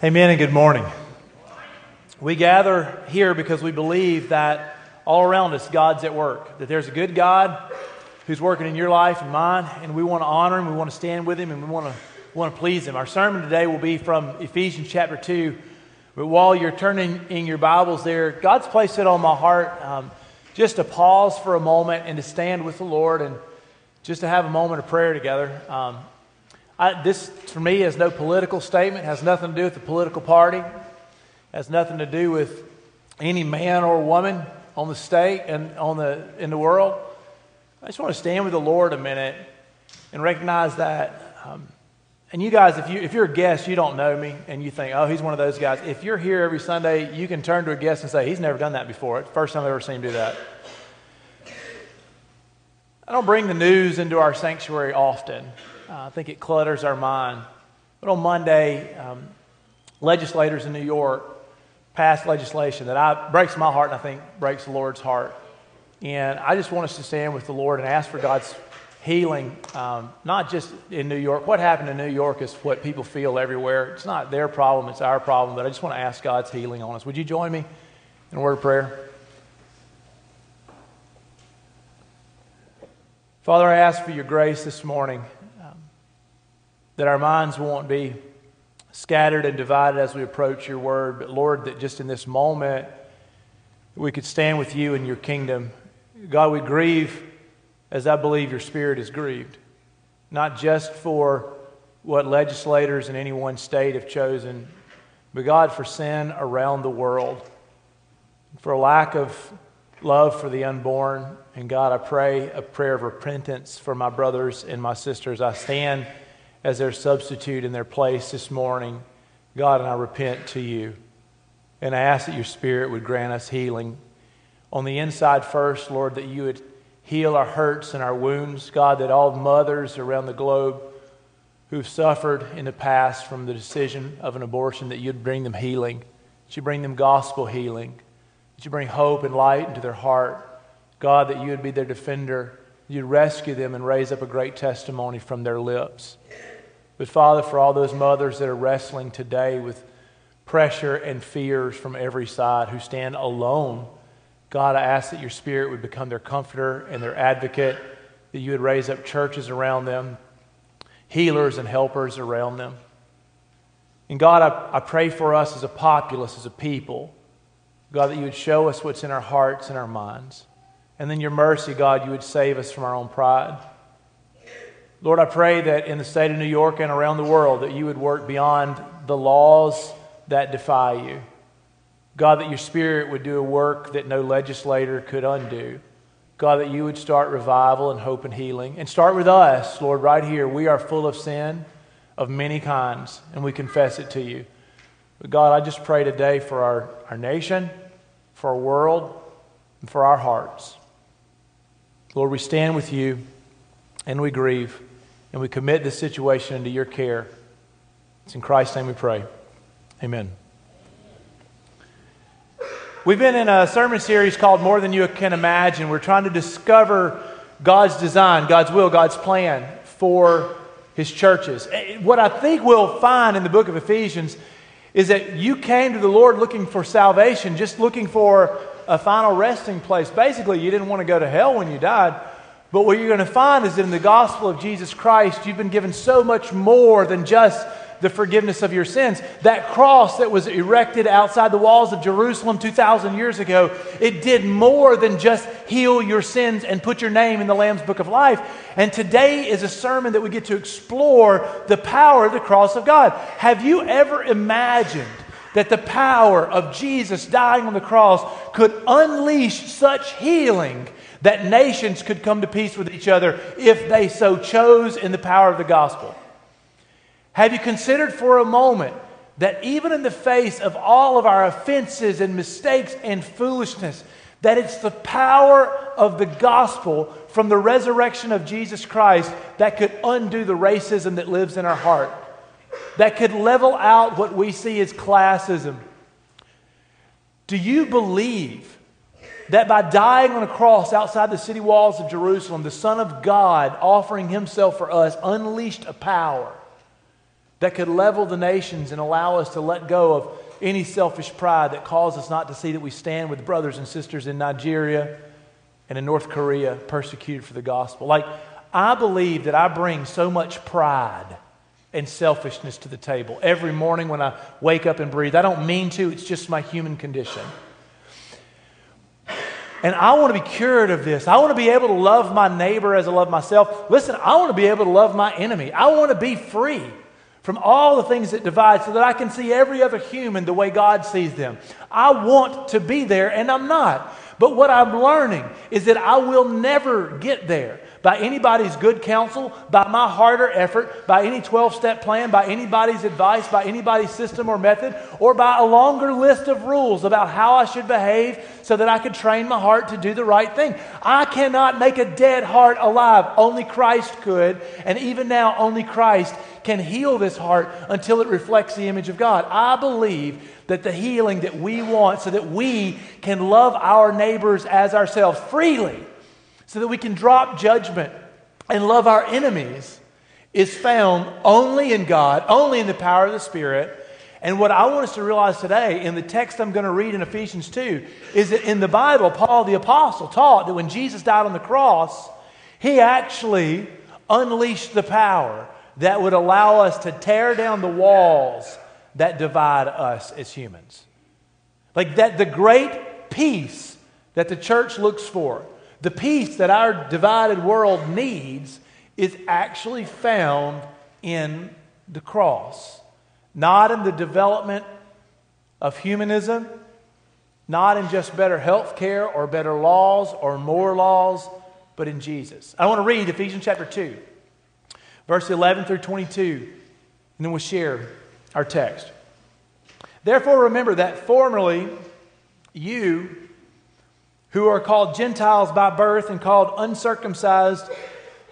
Amen and good morning. We gather here because we believe that all around us God's at work, that there's a good God who's working in your life and mine, and we want to honor Him, we want to stand with Him, and we want to please Him. Our sermon today will be from Ephesians chapter 2, but while you're turning in your Bibles there, God's placed it on my heart just to pause for a moment and to stand with the Lord and just to have a moment of prayer together. This, for me, is no political statement, has nothing to do with the political party, has nothing to do with any man or woman on the state and in the world. I just want to stand with the Lord a minute and recognize that. And you guys, if you're a guest, you don't know me, and you think, oh, he's one of those guys. If you're here every Sunday, you can turn to a guest and say, he's never done that before. It's the first time I've ever seen him do that. I don't bring the news into our sanctuary often. I think it clutters our mind. But on Monday, legislators in New York passed legislation that breaks my heart and I think breaks the Lord's heart. And I just want us to stand with the Lord and ask for God's healing, not just in New York. What happened in New York is what people feel everywhere. It's not their problem, it's our problem. But I just want to ask God's healing on us. Would you join me in a word of prayer? Father, I ask for your grace this morning. That our minds won't be scattered and divided as we approach your word. But Lord, that just in this moment, we could stand with you in your kingdom. God, we grieve as I believe your spirit is grieved. Not just for what legislators in any one state have chosen, but God, for sin around the world. For a lack of love for the unborn. And God, I pray a prayer of repentance for my brothers and my sisters. I stand as their substitute in their place this morning. God, and I repent to you. And I ask that your spirit would grant us healing. On the inside first, Lord, that you would heal our hurts and our wounds. God, that all mothers around the globe who've suffered in the past from the decision of an abortion, that you'd bring them healing. That you bring them gospel healing. That you bring hope and light into their heart. God, that you would be their defender. You'd rescue them and raise up a great testimony from their lips. But Father, for all those mothers that are wrestling today with pressure and fears from every side who stand alone, God, I ask that your spirit would become their comforter and their advocate, that you would raise up churches around them, healers and helpers around them. And God, I pray for us as a populace, as a people, God, that you would show us what's in our hearts and our minds. And then your mercy, God, you would save us from our own pride. Lord, I pray that in the state of New York and around the world that you would work beyond the laws that defy you. God, that your spirit would do a work that no legislator could undo. God, that you would start revival and hope and healing. And start with us, Lord, right here. We are full of sin of many kinds, and we confess it to you. But God, I just pray today for our nation, for our world, and for our hearts. Lord, we stand with you, and we grieve, and we commit this situation into your care. It's in Christ's name we pray. Amen. We've been in a sermon series called More Than You Can Imagine. We're trying to discover God's design, God's will, God's plan for His churches. What I think we'll find in the book of Ephesians is that you came to the Lord looking for salvation, just looking for a final resting place. Basically, you didn't want to go to hell when you died. But what you're going to find is that in the gospel of Jesus Christ, you've been given so much more than just the forgiveness of your sins. That cross that was erected outside the walls of Jerusalem 2,000 years ago, it did more than just heal your sins and put your name in the Lamb's Book of Life. And today is a sermon that we get to explore the power of the cross of God. Have you ever imagined that the power of Jesus dying on the cross could unleash such healing that nations could come to peace with each other if they so chose in the power of the gospel? Have you considered for a moment that even in the face of all of our offenses and mistakes and foolishness, that it's the power of the gospel from the resurrection of Jesus Christ that could undo the racism that lives in our heart, that could level out what we see as classism? Do you believe that by dying on a cross outside the city walls of Jerusalem, the Son of God offering Himself for us unleashed a power that could level the nations and allow us to let go of any selfish pride that caused us not to see that we stand with brothers and sisters in Nigeria and in North Korea persecuted for the gospel. Like, I believe that I bring so much pride and selfishness to the table every morning when I wake up and breathe. I don't mean to. It's just my human condition. And I want to be cured of this. I want to be able to love my neighbor as I love myself. Listen, I want to be able to love my enemy. I want to be free from all the things that divide so that I can see every other human the way God sees them. I want to be there, and I'm not. But what I'm learning is that I will never get there by anybody's good counsel, by my harder effort, by any 12-step plan, by anybody's advice, by anybody's system or method, or by a longer list of rules about how I should behave so that I could train my heart to do the right thing. I cannot make a dead heart alive. Only Christ could, and even now, only Christ can heal this heart until it reflects the image of God. I believe that the healing that we want so that we can love our neighbors as ourselves freely, so that we can drop judgment and love our enemies, is found only in God, only in the power of the Spirit. And what I want us to realize today in the text I'm going to read in Ephesians 2 is that in the Bible, Paul the Apostle taught that when Jesus died on the cross, he actually unleashed the power that would allow us to tear down the walls that divide us as humans. Like that, the great peace that the church looks for, the peace that our divided world needs, is actually found in the cross. Not in the development of humanism, not in just better health care or better laws or more laws, but in Jesus. I want to read Ephesians chapter 2, verse 11 through 22, and then we'll share our text. Therefore, remember that formerly you, who are called Gentiles by birth and called uncircumcised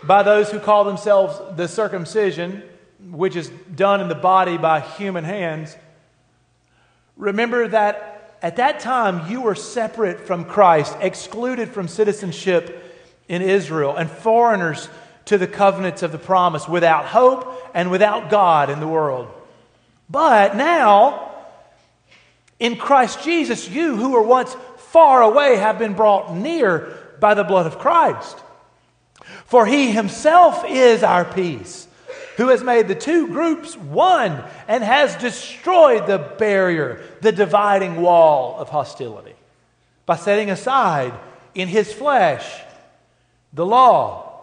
by those who call themselves the circumcision, which is done in the body by human hands. Remember that at that time you were separate from Christ, excluded from citizenship in Israel, and foreigners to the covenants of the promise, without hope and without God in the world. But now, in Christ Jesus, you who were once far away have been brought near by the blood of Christ. For he himself is our peace, who has made the two groups one and has destroyed the barrier, the dividing wall of hostility, by setting aside in his flesh the law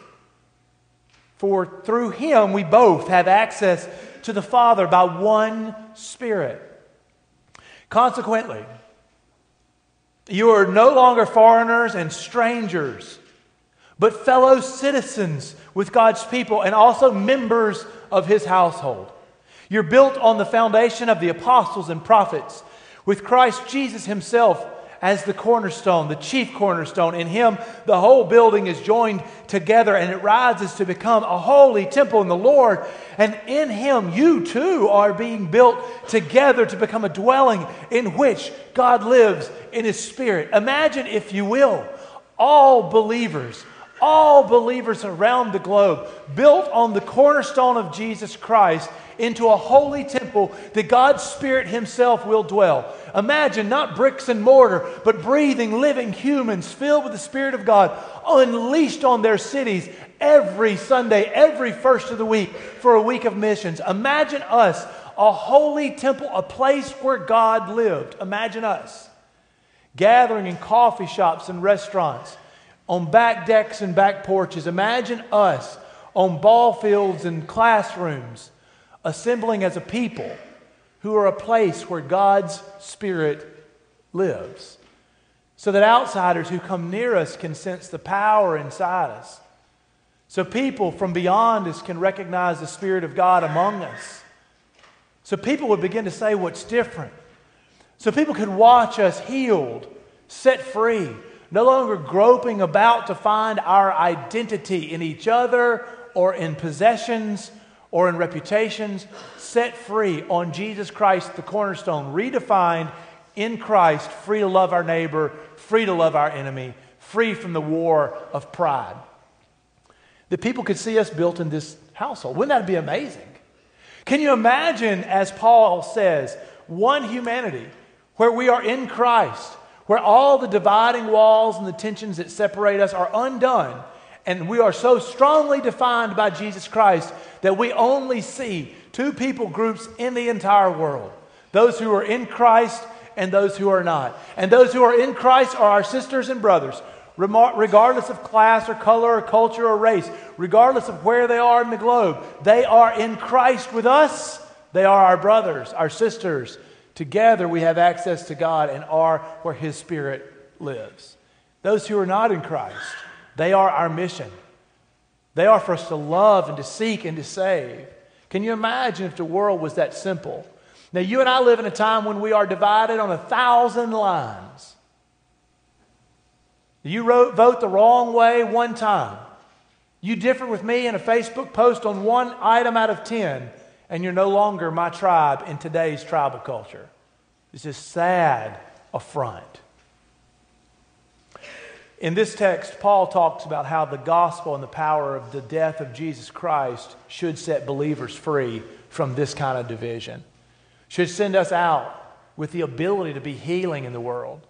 For through him we both have access to the Father by one Spirit. Consequently, you are no longer foreigners and strangers, but fellow citizens with God's people and also members of his household. You're built on the foundation of the apostles and prophets, with Christ Jesus himself as the cornerstone, the chief cornerstone. In him, the whole building is joined together and it rises to become a holy temple in the Lord. And in him, you too are being built together to become a dwelling in which God lives in his Spirit. Imagine, if you will, all believers around the globe built on the cornerstone of Jesus Christ into a holy temple that God's Spirit himself will dwell. Imagine not bricks and mortar, but breathing, living humans filled with the Spirit of God, unleashed on their cities every Sunday, every first of the week for a week of missions. Imagine us, a holy temple, a place where God lived. Imagine us gathering in coffee shops and restaurants, on back decks and back porches. Imagine us on ball fields and classrooms, assembling as a people who are a place where God's Spirit lives, so that outsiders who come near us can sense the power inside us, so people from beyond us can recognize the Spirit of God among us, So people would begin to say what's different. So people could watch us healed, set free, no longer groping about to find our identity in each other or in possessions or in reputations, set free on Jesus Christ, the cornerstone, redefined in Christ, free to love our neighbor, free to love our enemy, free from the war of pride. That people could see us built in this household. Wouldn't that be amazing? Can you imagine, as Paul says, one humanity where we are in Christ, where all the dividing walls and the tensions that separate us are undone, and we are so strongly defined by Jesus Christ that we only see two people groups in the entire world, those who are in Christ and those who are not. And those who are in Christ are our sisters and brothers, regardless of class or color or culture or race, regardless of where they are in the globe. They are in Christ with us. They are our brothers, our sisters. Together we have access to God and are where His Spirit lives. Those who are not in Christ, they are our mission. They are for us to love and to seek and to save. Can you imagine if the world was that simple? Now, you and I live in a time when we are divided on 1,000 lines. You vote the wrong way one time. You differ with me in a Facebook post on one item out of 10, and you're no longer my tribe in today's tribal culture. It's a sad affront. In this text, Paul talks about how the gospel and the power of the death of Jesus Christ should set believers free from this kind of division, should send us out with the ability to be healing in the world,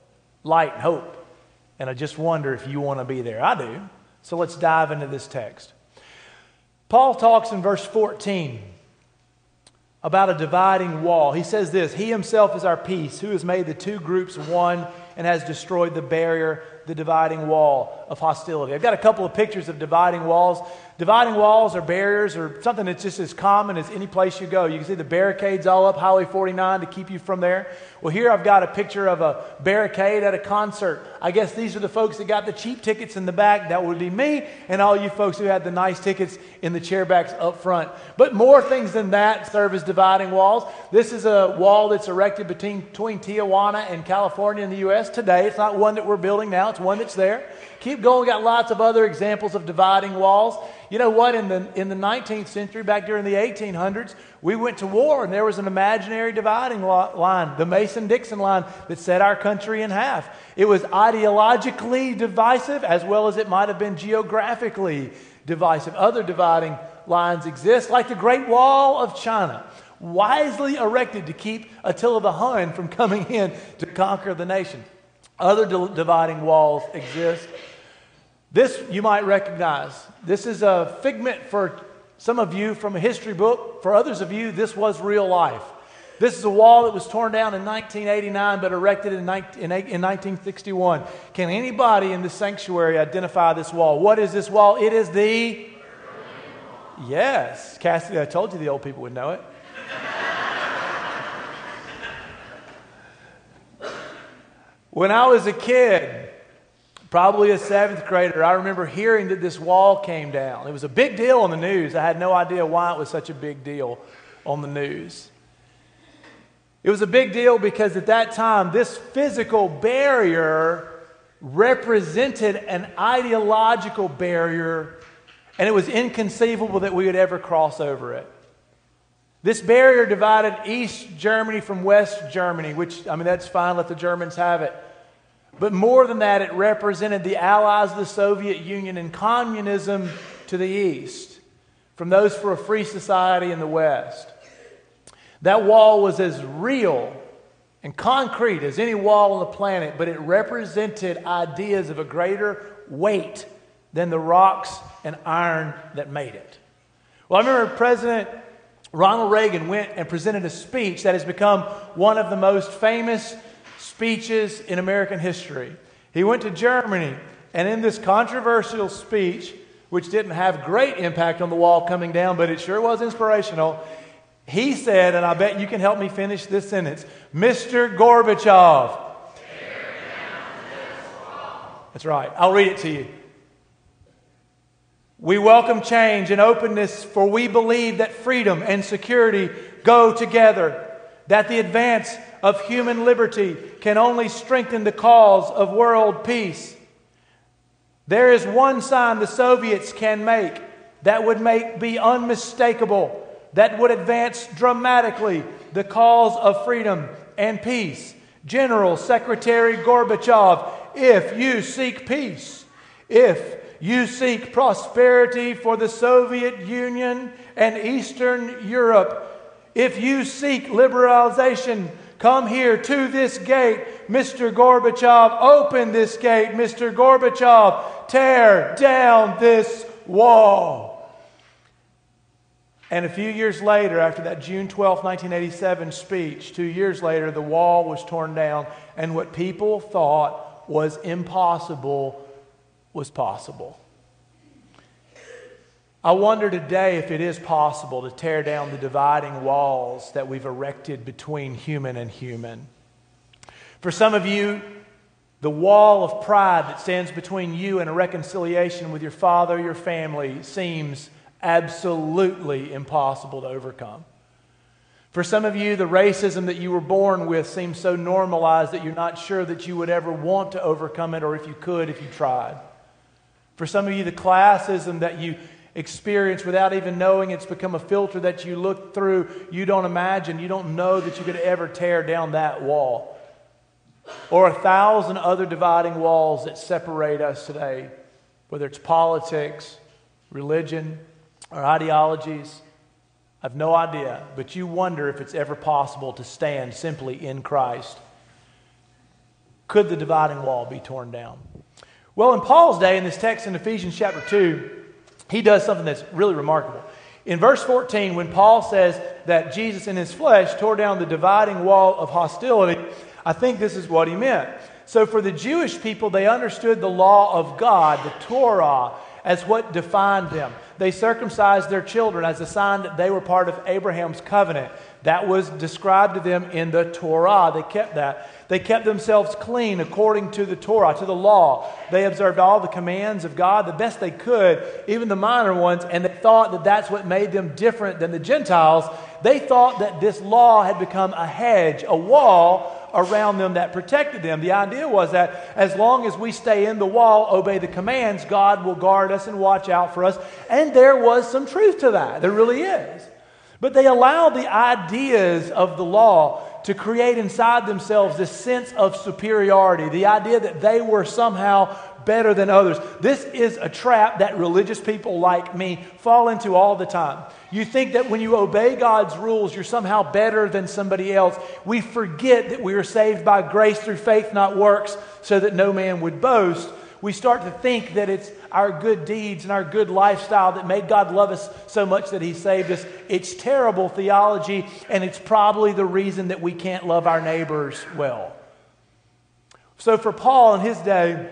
light and hope. And I just wonder if you want to be there. I do. So let's dive into this text. Paul talks in verse 14 about a dividing wall. He says this, "He himself is our peace, who has made the two groups one and has destroyed the barrier, the dividing wall of hostility." I've got a couple of pictures of dividing walls. Dividing walls or barriers or something that's just as common as any place you go. You can see the barricades all up Highway 49 to keep you from there. Well, here I've got a picture of a barricade at a concert. I guess these are the folks that got the cheap tickets in the back. That would be me, and all you folks who had the nice tickets in the chair backs up front. But more things than that serve as dividing walls. This is a wall that's erected between Tijuana and California in the U.S. today. It's not one that we're building now. It's one that's there. Keep going. Got lots of other examples of dividing walls. You know what? In the 19th century, back during the 1800s, we went to war, and there was an imaginary dividing line, the Mason-Dixon line, that set our country in half. It was ideologically divisive, as well as it might have been geographically divisive. Other dividing lines exist, like the Great Wall of China, wisely erected to keep Attila the Hun from coming in to conquer the nation. Other dividing walls exist. This you might recognize. This is a figment for some of you from a history book. For others of you, this was real life. This is a wall that was torn down in 1989 but erected in 1961. Can anybody in the sanctuary identify this wall? What is this wall? It is the... Yes, Cassidy, I told you the old people would know it. When I was a kid, probably a seventh grader, I remember hearing that this wall came down. It was a big deal on the news. I had no idea why it was such a big deal on the news. It was a big deal because at that time, this physical barrier represented an ideological barrier, and it was inconceivable that we would ever cross over it. This barrier divided East Germany from West Germany, which, I mean, that's fine, let the Germans have it. But more than that, it represented the allies of the Soviet Union and communism to the east, from those for a free society in the west. That wall was as real and concrete as any wall on the planet, but it represented ideas of a greater weight than the rocks and iron that made it. Well, I remember President Ronald Reagan went and presented a speech that has become one of the most famous speeches in American history. He went to Germany, and in this controversial speech, which didn't have great impact on the wall coming down, but it sure was inspirational, he said, and I bet you can help me finish this sentence, "Mr. Gorbachev, tear down this wall." That's right. I'll read it to you. "We welcome change and openness, for we believe that freedom and security go together, that the advance of human liberty can only strengthen the cause of world peace. There is one sign the Soviets can make that would be unmistakable, that would advance dramatically the cause of freedom and peace. General Secretary Gorbachev, if you seek peace, if you seek prosperity for the Soviet Union and Eastern Europe, if you seek liberalization, come here to this gate, Mr. Gorbachev. Open this gate, Mr. Gorbachev. Tear down this wall. And a few years later, after that June 12, 1987 speech, 2 years later, the wall was torn down, and what people thought was impossible was possible. I wonder today if it is possible to tear down the dividing walls that we've erected between human and human. For some of you, the wall of pride that stands between you and a reconciliation with your father, your family, seems absolutely impossible to overcome. For some of you, the racism that you were born with seems so normalized that you're not sure that you would ever want to overcome it, or if you could, if you tried. For some of you, the classism that you experience without even knowing it's become a filter that you look through, you don't imagine, you don't know that you could ever tear down that wall. Or 1,000 other dividing walls that separate us today, whether it's politics, religion, or ideologies. I've no idea, but you wonder if it's ever possible to stand simply in Christ. Could the dividing wall be torn down? Well, in Paul's day, in this text in Ephesians chapter 2, he does something that's really remarkable. In verse 14, when Paul says that Jesus in his flesh tore down the dividing wall of hostility, I think this is what he meant. So for the Jewish people, they understood the law of God, the Torah, as what defined them. They circumcised their children as a sign that they were part of Abraham's covenant. That was described to them in the Torah. They kept that. They kept themselves clean according to the Torah, to the law. They observed all the commands of God the best they could, even the minor ones, and they thought that that's what made them different than the Gentiles. They thought that this law had become a hedge, a wall around them that protected them. The idea was that as long as we stay in the wall, obey the commands, God will guard us and watch out for us. And there was some truth to that. There really is. But they allowed the ideas of the law to create inside themselves this sense of superiority, the idea that they were somehow better than others. This is a trap that religious people like me fall into all the time. You think that when you obey God's rules, you're somehow better than somebody else. We forget that we are saved by grace through faith, not works, so that no man would boast. We start to think that it's our good deeds and our good lifestyle that made God love us so much that He saved us. It's terrible theology, and it's probably the reason that we can't love our neighbors well. So for Paul in his day,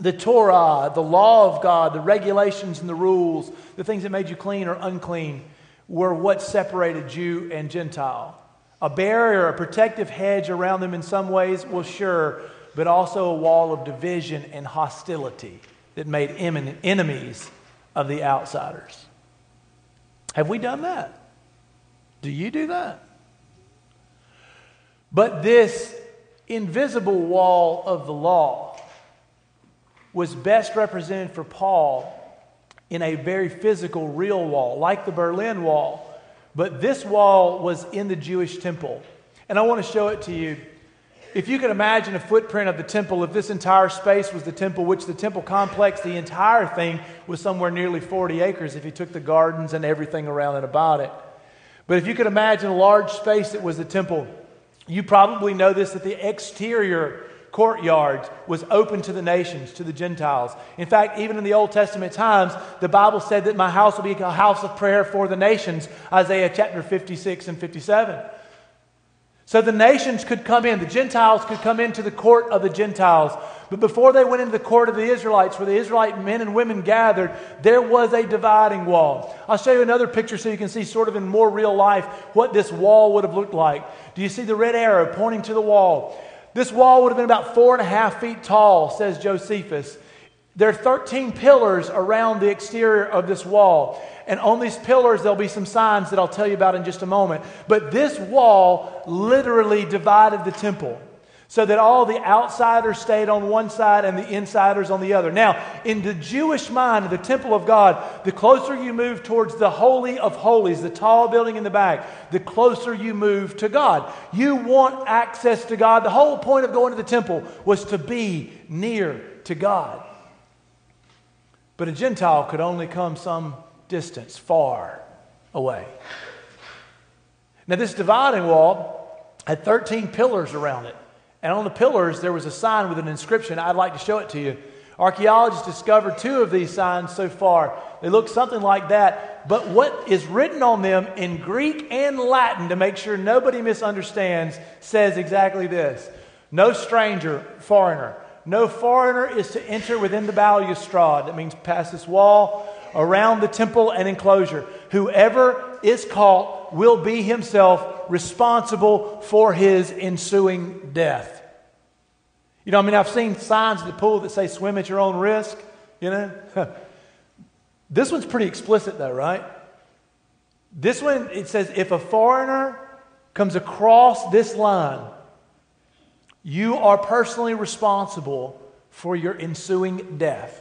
the Torah, the law of God, the regulations and the rules, the things that made you clean or unclean, were what separated Jew and Gentile. A barrier, a protective hedge around them in some ways, well, sure, but also a wall of division and hostility that made enemies of the outsiders. Have we done that? Do you do that? But this invisible wall of the law was best represented for Paul in a very physical, real wall, like the Berlin Wall. But this wall was in the Jewish temple. And I want to show it to you. If you could imagine a footprint of the temple, if this entire space was the temple, which the temple complex, the entire thing, was somewhere nearly 40 acres if you took the gardens and everything around and about it. But if you could imagine a large space that was the temple, you probably know this, that the exterior courtyard was open to the nations, to the Gentiles. In fact, even in the Old Testament times, the Bible said that my house will be a house of prayer for the nations, Isaiah chapter 56 and 57. So the nations could come in, the Gentiles could come into the court of the Gentiles. But before they went into the court of the Israelites, where the Israelite men and women gathered, there was a dividing wall. I'll show you another picture so you can see sort of in more real life what this wall would have looked like. Do you see the red arrow pointing to the wall? This wall would have been about 4.5 feet tall, says Josephus. There are 13 pillars around the exterior of this wall. And on these pillars, there'll be some signs that I'll tell you about in just a moment. But this wall literally divided the temple so that all the outsiders stayed on one side and the insiders on the other. Now, in the Jewish mind, the temple of God, the closer you move towards the Holy of Holies, the tall building in the back, the closer you move to God. You want access to God. The whole point of going to the temple was to be near to God. But a Gentile could only come some distance, far away. Now, this dividing wall had 13 pillars around it. And on the pillars, there was a sign with an inscription. I'd like to show it to you. Archaeologists discovered two of these signs so far. They look something like that. But what is written on them in Greek and Latin, to make sure nobody misunderstands, says exactly this. No stranger, foreigner. No foreigner is to enter within the balustrade. That means past this wall, around the temple and enclosure. Whoever is caught will be himself responsible for his ensuing death. You know, I mean, I've seen signs at the pool that say swim at your own risk, you know. This one's pretty explicit though, right? This one, it says, if a foreigner comes across this line, you are personally responsible for your ensuing death.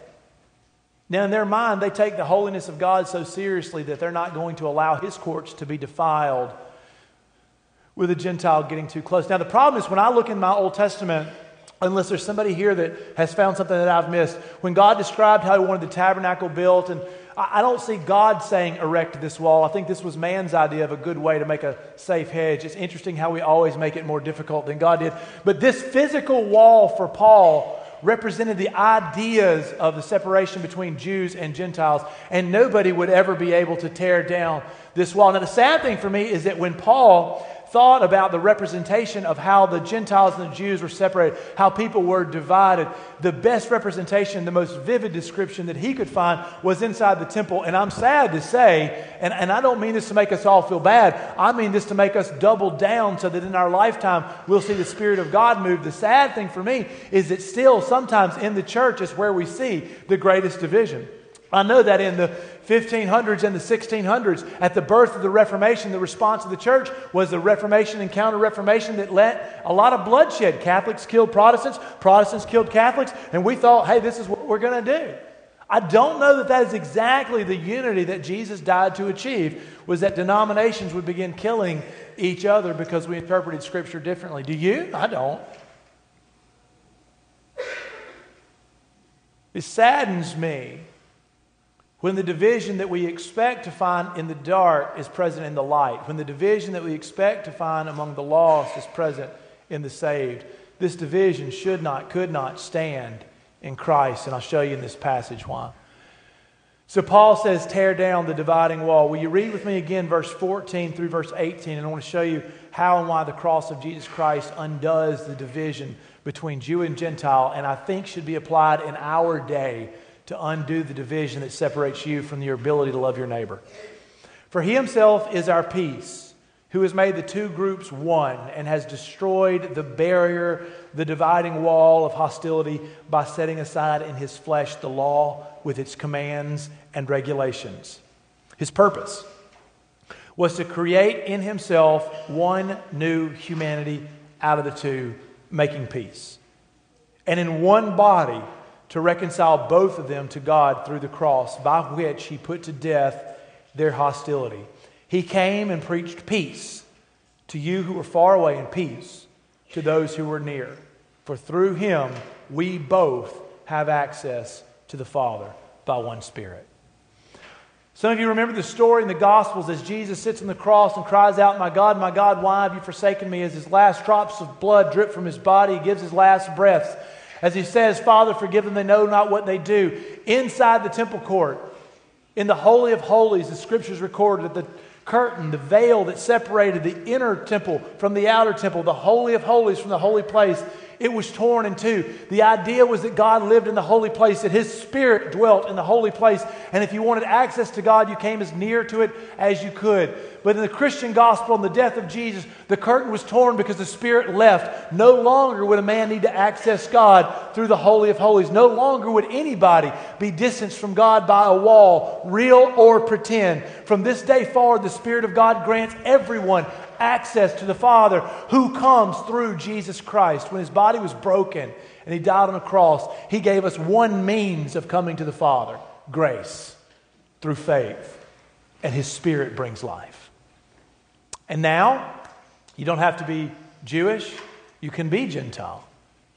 Now, in their mind, they take the holiness of God so seriously that they're not going to allow His courts to be defiled with a Gentile getting too close. Now, the problem is when I look in my Old Testament, unless there's somebody here that has found something that I've missed, when God described how He wanted the tabernacle built, and I don't see God saying erect this wall. I think this was man's idea of a good way to make a safe hedge. It's interesting how we always make it more difficult than God did. But this physical wall for Paul represented the ideas of the separation between Jews and Gentiles, and nobody would ever be able to tear down this wall. Now, the sad thing for me is that when Paul thought about the representation of how the Gentiles and the Jews were separated, how people were divided, the best representation, the most vivid description that he could find was inside the temple. And I'm sad to say, and I don't mean this to make us all feel bad, I mean this to make us double down so that in our lifetime we'll see the Spirit of God move. The sad thing for me is that still sometimes in the church is where we see the greatest division. I know that in the 1500s and the 1600s, at the birth of the Reformation, the response of the church was the Reformation and Counter-Reformation that led a lot of bloodshed. Catholics killed Protestants, Protestants killed Catholics, and we thought, hey, this is what we're going to do. I don't know that that is exactly the unity that Jesus died to achieve, was that denominations would begin killing each other because we interpreted Scripture differently. Do you? I don't. It saddens me when the division that we expect to find in the dark is present in the light. When the division that we expect to find among the lost is present in the saved. This division should not, could not stand in Christ. And I'll show you in this passage why. So Paul says, tear down the dividing wall. Will you read with me again verse 14 through verse 18? And I want to show you how and why the cross of Jesus Christ undoes the division between Jew and Gentile, and I think should be applied in our day to undo the division that separates you from your ability to love your neighbor. For He Himself is our peace, who has made the two groups one and has destroyed the barrier, the dividing wall of hostility, by setting aside in His flesh the law with its commands and regulations. His purpose was to create in Himself one new humanity out of the two, making peace. And in one body, to reconcile both of them to God through the cross, by which He put to death their hostility. He came and preached peace to you who were far away and peace to those who were near. For through Him we both have access to the Father by one Spirit. Some of you remember the story in the Gospels as Jesus sits on the cross and cries out, my God, why have you forsaken me? As His last drops of blood drip from His body, He gives His last breaths. As He says, Father, forgive them, they know not what they do. Inside the temple court, in the Holy of Holies, the Scriptures recorded that the curtain, the veil that separated the inner temple from the outer temple, the Holy of Holies from the holy place, It was torn in two. The idea was that God lived in the holy place, that His Spirit dwelt in the holy place. And if you wanted access to God, you came as near to it as you could. But in the Christian gospel, in the death of Jesus, the curtain was torn because the Spirit left. No longer would a man need to access God through the Holy of Holies. No longer would anybody be distanced from God by a wall, real or pretend. From this day forward, the Spirit of God grants everyone access to the Father who comes through Jesus Christ. When His body was broken and He died on a cross, He gave us one means of coming to the Father: grace through faith. And His Spirit brings life. And now, you don't have to be Jewish, you can be Gentile.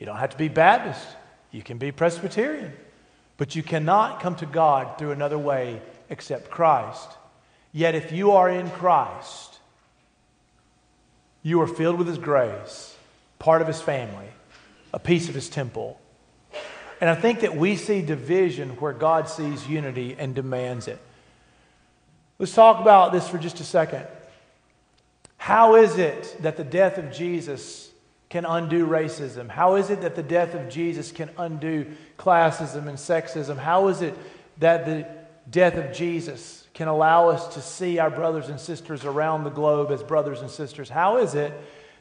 You don't have to be Baptist, you can be Presbyterian. But you cannot come to God through another way except Christ. Yet if you are in Christ, you are filled with His grace, part of His family, a piece of His temple. And I think that we see division where God sees unity and demands it. Let's talk about this for just a second. How is it that the death of Jesus can undo racism? How is it that the death of Jesus can undo classism and sexism? How is it that the death of Jesus can allow us to see our brothers and sisters around the globe as brothers and sisters? How is it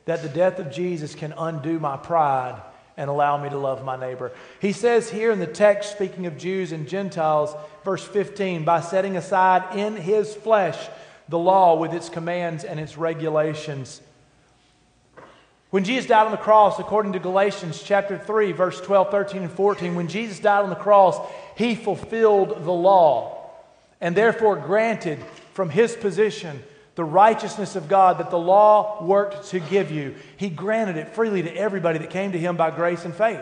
that the death of Jesus can undo my pride and allow me to love my neighbor? He says here in the text, speaking of Jews and Gentiles, verse 15, by setting aside in His flesh the law with its commands and its regulations. When Jesus died on the cross, according to Galatians chapter 3, verse 12, 13, and 14, when Jesus died on the cross, He fulfilled the law and therefore granted from His position the righteousness of God that the law worked to give you. He granted it freely to everybody that came to Him by grace and faith.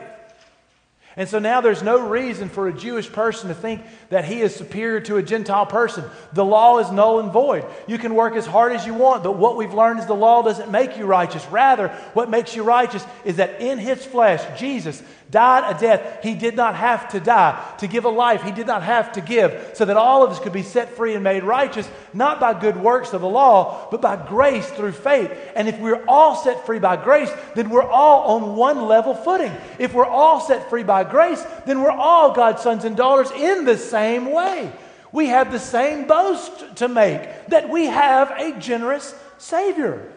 And so now there's no reason for a Jewish person to think that he is superior to a Gentile person. The law is null and void. You can work as hard as you want, but what we've learned is the law doesn't make you righteous. Rather, what makes you righteous is that in His flesh, Jesus died a death He did not have to die, to give a life He did not have to give, so that all of us could be set free and made righteous, not by good works of the law, but by grace through faith. And if we're all set free by grace, then we're all on one level footing. If we're all set free by grace, then we're all God's sons and daughters in the same way. We have the same boast to make, that we have a generous Savior.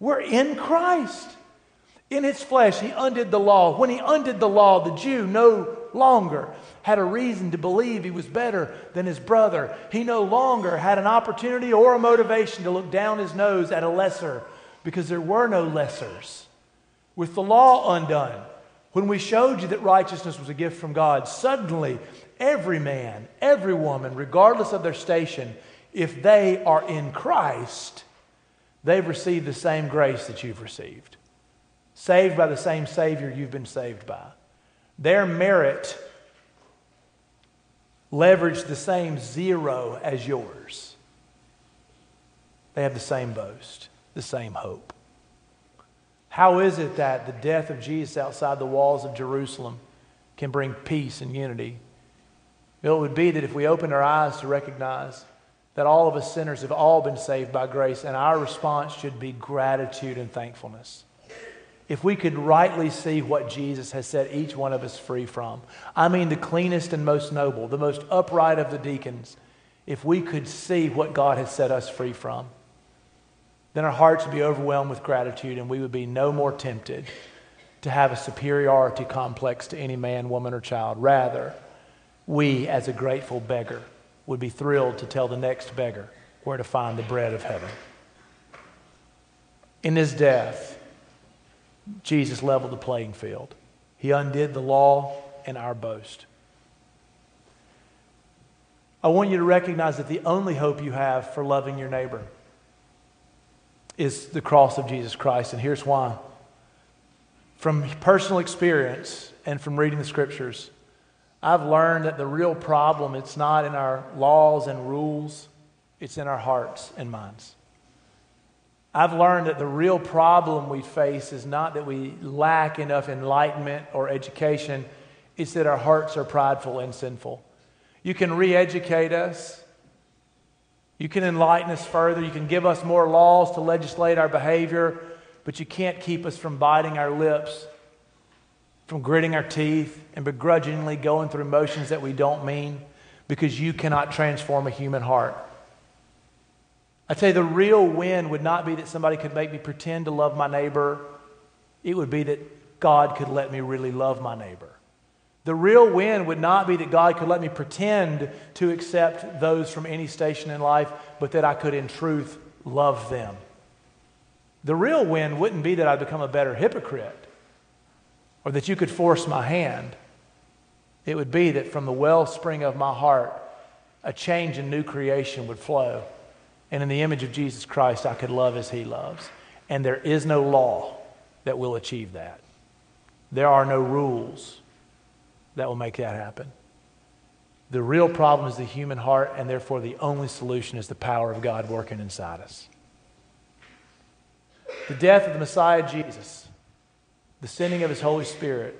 We're in Christ. In His flesh, He undid the law. When He undid the law, the Jew no longer had a reason to believe he was better than his brother. He no longer had an opportunity or a motivation to look down his nose at a lesser, because there were no lessers. With the law undone, when we showed you that righteousness was a gift from God, suddenly every man, every woman, regardless of their station, if they are in Christ, they've received the same grace that you've received. Saved by the same Savior you've been saved by. Their merit leveraged the same zero as yours. They have the same boast, the same hope. How is it that the death of Jesus outside the walls of Jerusalem can bring peace and unity? It would be that if we opened our eyes to recognize that all of us sinners have all been saved by grace, and our response should be gratitude and thankfulness. If we could rightly see what Jesus has set each one of us free from, I mean the cleanest and most noble, the most upright of the deacons, if we could see what God has set us free from, then our hearts would be overwhelmed with gratitude, and we would be no more tempted to have a superiority complex to any man, woman, or child. Rather, we, as a grateful beggar, would be thrilled to tell the next beggar where to find the bread of heaven. In His death, Jesus leveled the playing field. He undid the law and our boast. I want you to recognize that the only hope you have for loving your neighbor is the cross of Jesus Christ. And here's why. From personal experience and from reading the Scriptures, I've learned that the real problem, it's not in our laws and rules, it's in our hearts and minds. I've learned that the real problem we face is not that we lack enough enlightenment or education, it's that our hearts are prideful and sinful. You can re-educate us. You can enlighten us further. You can give us more laws to legislate our behavior, but you can't keep us from biting our lips from gritting our teeth and begrudgingly going through motions that we don't mean, because you cannot transform a human heart. I tell you, the real win would not be that somebody could make me pretend to love my neighbor. It would be that God could let me really love my neighbor. The real win would not be that God could let me pretend to accept those from any station in life, but that I could in truth love them. The real win wouldn't be that I'd become a better hypocrite or that you could force my hand. It would be that from the wellspring of my heart, a change and new creation would flow. And in the image of Jesus Christ, I could love as he loves. And there is no law that will achieve that. There are no rules that will make that happen. The real problem is the human heart, and therefore the only solution is the power of God working inside us. The death of the Messiah Jesus, the sending of his Holy Spirit,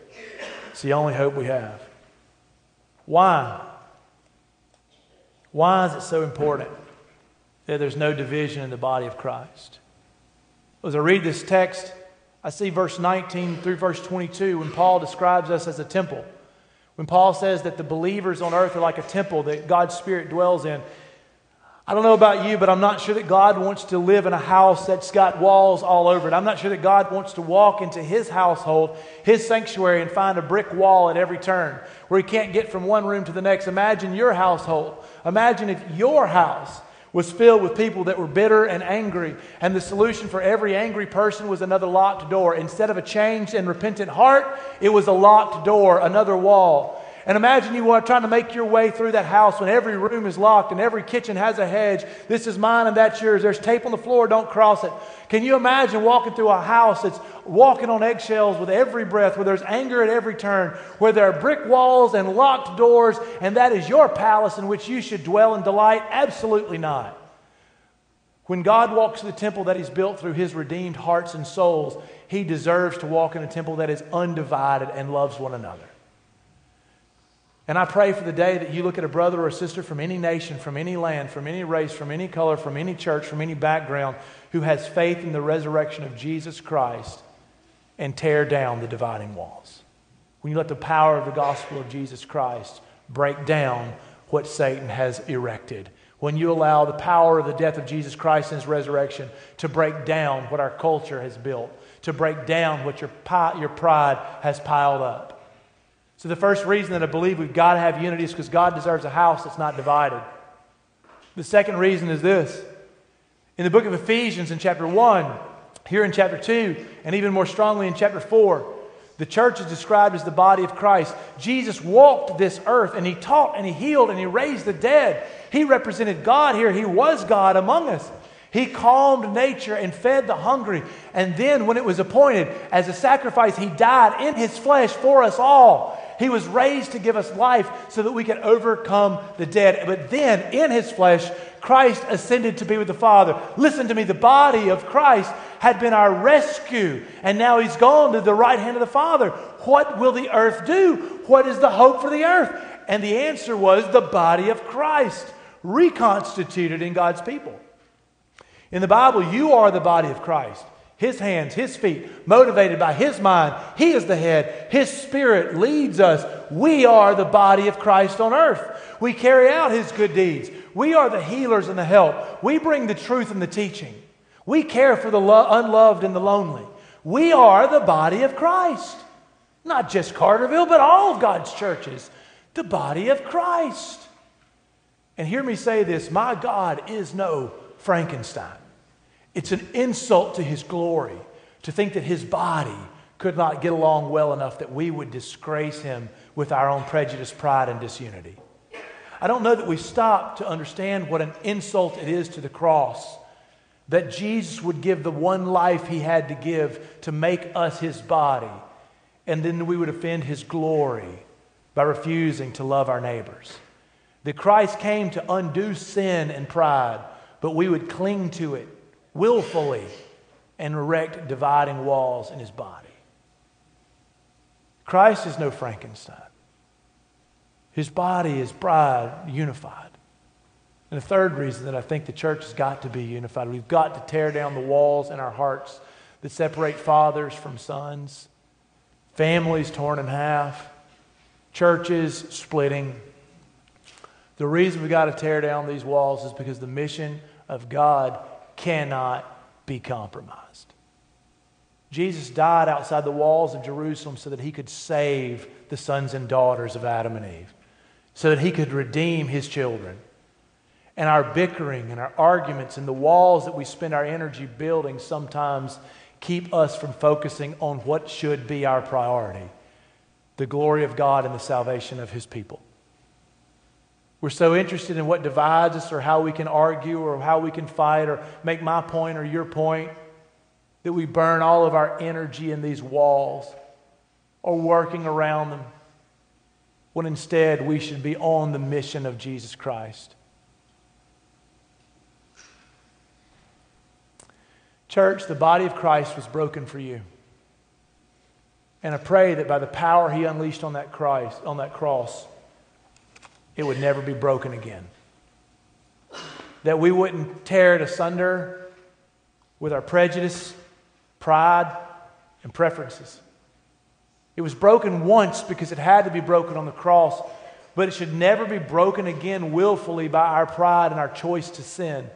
it's the only hope we have. Why? Why is it so important that there's no division in the body of Christ? As I read this text, I see verse 19 through verse 22 when Paul describes us as a temple. When Paul says that the believers on earth are like a temple that God's Spirit dwells in. I don't know about you, but I'm not sure that God wants to live in a house that's got walls all over it. I'm not sure that God wants to walk into his household, his sanctuary, and find a brick wall at every turn where he can't get from one room to the next. Imagine your household. Imagine if your house was filled with people that were bitter and angry, and the solution for every angry person was another locked door. Instead of a changed and repentant heart, it was a locked door, another wall. And imagine you are trying to make your way through that house when every room is locked and every kitchen has a hedge. This is mine and that's yours. There's tape on the floor. Don't cross it. Can you imagine walking through a house that's walking on eggshells with every breath, where there's anger at every turn, where there are brick walls and locked doors, and that is your palace in which you should dwell and delight? Absolutely not. When God walks to the temple that he's built through his redeemed hearts and souls, he deserves to walk in a temple that is undivided and loves one another. And I pray for the day that you look at a brother or a sister from any nation, from any land, from any race, from any color, from any church, from any background, who has faith in the resurrection of Jesus Christ, and tear down the dividing walls. When you let the power of the gospel of Jesus Christ break down what Satan has erected. When you allow the power of the death of Jesus Christ and his resurrection to break down what our culture has built, to break down what your pride has piled up. So the first reason that I believe we've got to have unity is because God deserves a house that's not divided. The second reason is this. In the book of Ephesians in chapter 1, here in chapter 2, and even more strongly in chapter 4, the church is described as the body of Christ. Jesus walked this earth, and he taught, and he healed, and he raised the dead. He represented God here. He was God among us. He calmed nature and fed the hungry. And then when it was appointed as a sacrifice, he died in his flesh for us all. He was raised to give us life so that we can overcome the dead. But then, in his flesh, Christ ascended to be with the Father. Listen to me, the body of Christ had been our rescue, and now he's gone to the right hand of the Father. What will the earth do? What is the hope for the earth? And the answer was the body of Christ, reconstituted in God's people. In the Bible, you are the body of Christ. His hands, his feet, motivated by his mind. He is the head. His Spirit leads us. We are the body of Christ on earth. We carry out his good deeds. We are the healers and the help. We bring the truth and the teaching. We care for the unloved and the lonely. We are the body of Christ. Not just Carterville, but all of God's churches. The body of Christ. And hear me say this, my God is no Frankenstein. It's an insult to his glory to think that his body could not get along well enough that we would disgrace him with our own prejudice, pride, and disunity. I don't know that we stop to understand what an insult it is to the cross that Jesus would give the one life he had to give to make us his body, and then we would offend his glory by refusing to love our neighbors. That Christ came to undo sin and pride, but we would cling to it willfully and erect dividing walls in his body. Christ is no Frankenstein. His body is bride unified. And the third reason that I think the church has got to be unified, we've got to tear down the walls in our hearts that separate fathers from sons, families torn in half, churches splitting. The reason we got to tear down these walls is because the mission of God cannot be compromised. Jesus died outside the walls of Jerusalem so that he could save the sons and daughters of Adam and Eve, so that he could redeem his children. And our bickering and our arguments and the walls that we spend our energy building sometimes keep us from focusing on what should be our priority, the glory of God and the salvation of his people. We're so interested in what divides us or how we can argue or how we can fight or make my point or your point that we burn all of our energy in these walls or working around them, when instead we should be on the mission of Jesus Christ. Church, the body of Christ was broken for you. And I pray that by the power he unleashed on that cross, it would never be broken again. That we wouldn't tear it asunder with our prejudice, pride, and preferences. It was broken once because it had to be broken on the cross, but it should never be broken again willfully by our pride and our choice to sin,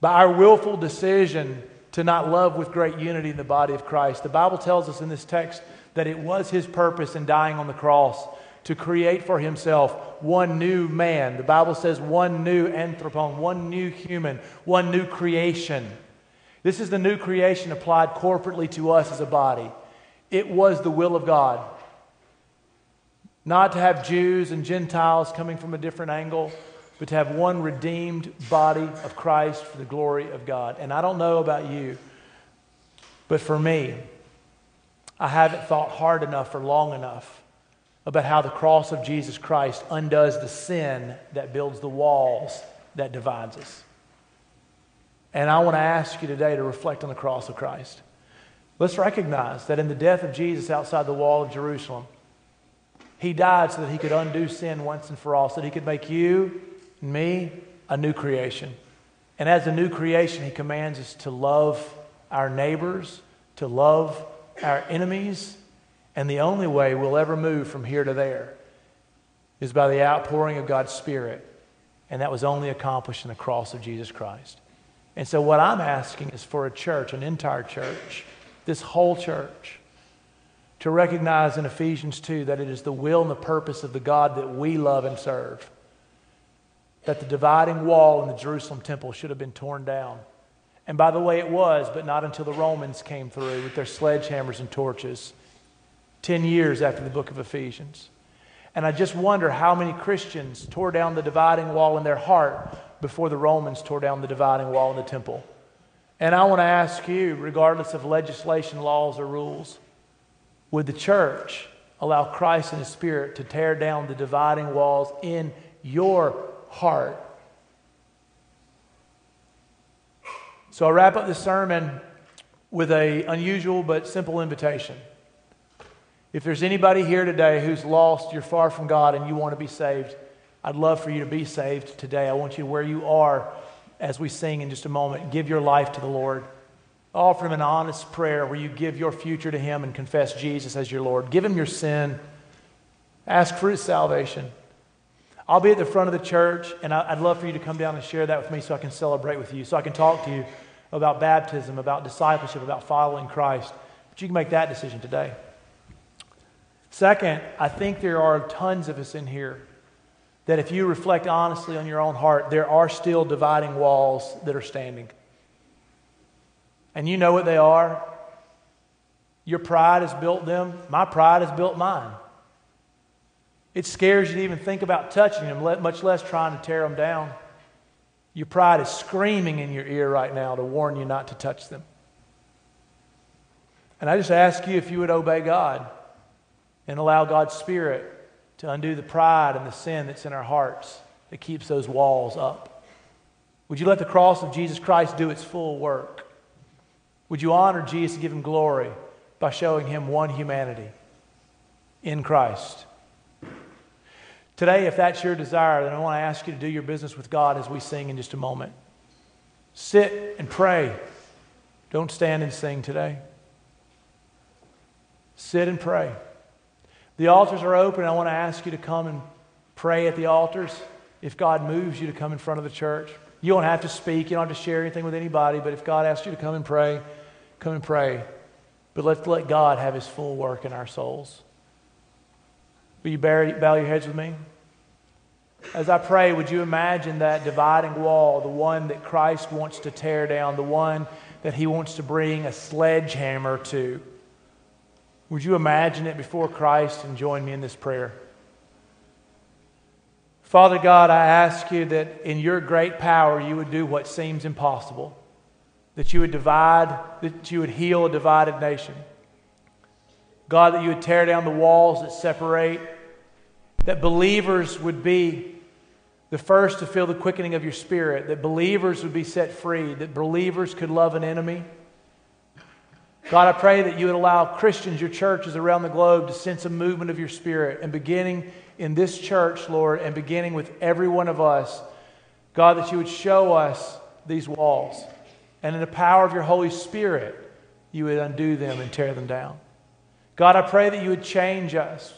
by our willful decision to not love with great unity in the body of Christ. The Bible tells us in this text that it was his purpose in dying on the cross to create for himself one new man. The Bible says one new anthropon, one new human, one new creation. This is the new creation applied corporately to us as a body. It was the will of God. Not to have Jews and Gentiles coming from a different angle, but to have one redeemed body of Christ for the glory of God. And I don't know about you, but for me, I haven't thought hard enough or long enough about how the cross of Jesus Christ undoes the sin that builds the walls that divides us. And I want to ask you today to reflect on the cross of Christ. Let's recognize that in the death of Jesus outside the wall of Jerusalem, he died so that he could undo sin once and for all, so that he could make you and me a new creation. And as a new creation, he commands us to love our neighbors, to love our enemies. And the only way we'll ever move from here to there is by the outpouring of God's Spirit. And that was only accomplished in the cross of Jesus Christ. And so what I'm asking is for a church, an entire church, this whole church, to recognize in Ephesians 2 that it is the will and the purpose of the God that we love and serve, that the dividing wall in the Jerusalem temple should have been torn down. And by the way, it was, but not until the Romans came through with their sledgehammers and torches, 10 years after the book of Ephesians. And I just wonder how many Christians tore down the dividing wall in their heart before the Romans tore down the dividing wall in the temple. And I want to ask you, regardless of legislation, laws, or rules, would the church allow Christ and his Spirit to tear down the dividing walls in your heart? So I wrap up this sermon with an unusual but simple invitation. If there's anybody here today who's lost, you're far from God, and you want to be saved, I'd love for you to be saved today. I want you where you are as we sing in just a moment. Give your life to the Lord. Offer him an honest prayer where you give your future to him and confess Jesus as your Lord. Give him your sin. Ask for his salvation. I'll be at the front of the church, and I'd love for you to come down and share that with me so I can celebrate with you, so I can talk to you about baptism, about discipleship, about following Christ. But you can make that decision today. Second, I think there are tons of us in here that if you reflect honestly on your own heart, there are still dividing walls that are standing. And you know what they are. Your pride has built them. My pride has built mine. It scares you to even think about touching them, much less trying to tear them down. Your pride is screaming in your ear right now to warn you not to touch them. And I just ask you if you would obey God and allow God's Spirit to undo the pride and the sin that's in our hearts that keeps those walls up. Would you let the cross of Jesus Christ do its full work? Would you honor Jesus and give him glory by showing him one humanity in Christ? Today, if that's your desire, then I want to ask you to do your business with God as we sing in just a moment. Sit and pray. Don't stand and sing today. Sit and pray. The altars are open. I want to ask you to come and pray at the altars. If God moves you to come in front of the church, you don't have to speak. You don't have to share anything with anybody. But if God asks you to come and pray, come and pray. But let's let God have His full work in our souls. Will you bow your heads with me? As I pray, would you imagine that dividing wall, the one that Christ wants to tear down, the one that He wants to bring a sledgehammer to? Would you imagine it before Christ and join me in this prayer? Father God, I ask you that in your great power you would do what seems impossible, that you would divide, that you would heal a divided nation. God, that you would tear down the walls that separate, that believers would be the first to feel the quickening of your Spirit, that believers would be set free, that believers could love an enemy. God, I pray that you would allow Christians, your churches around the globe, to sense a movement of your Spirit. And beginning in this church, Lord, and beginning with every one of us, God, that you would show us these walls. And in the power of your Holy Spirit, you would undo them and tear them down. God, I pray that you would change us,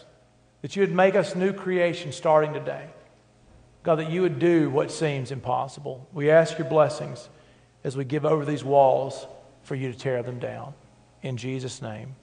that you would make us new creation starting today. God, that you would do what seems impossible. We ask your blessings as we give over these walls for you to tear them down. In Jesus' name.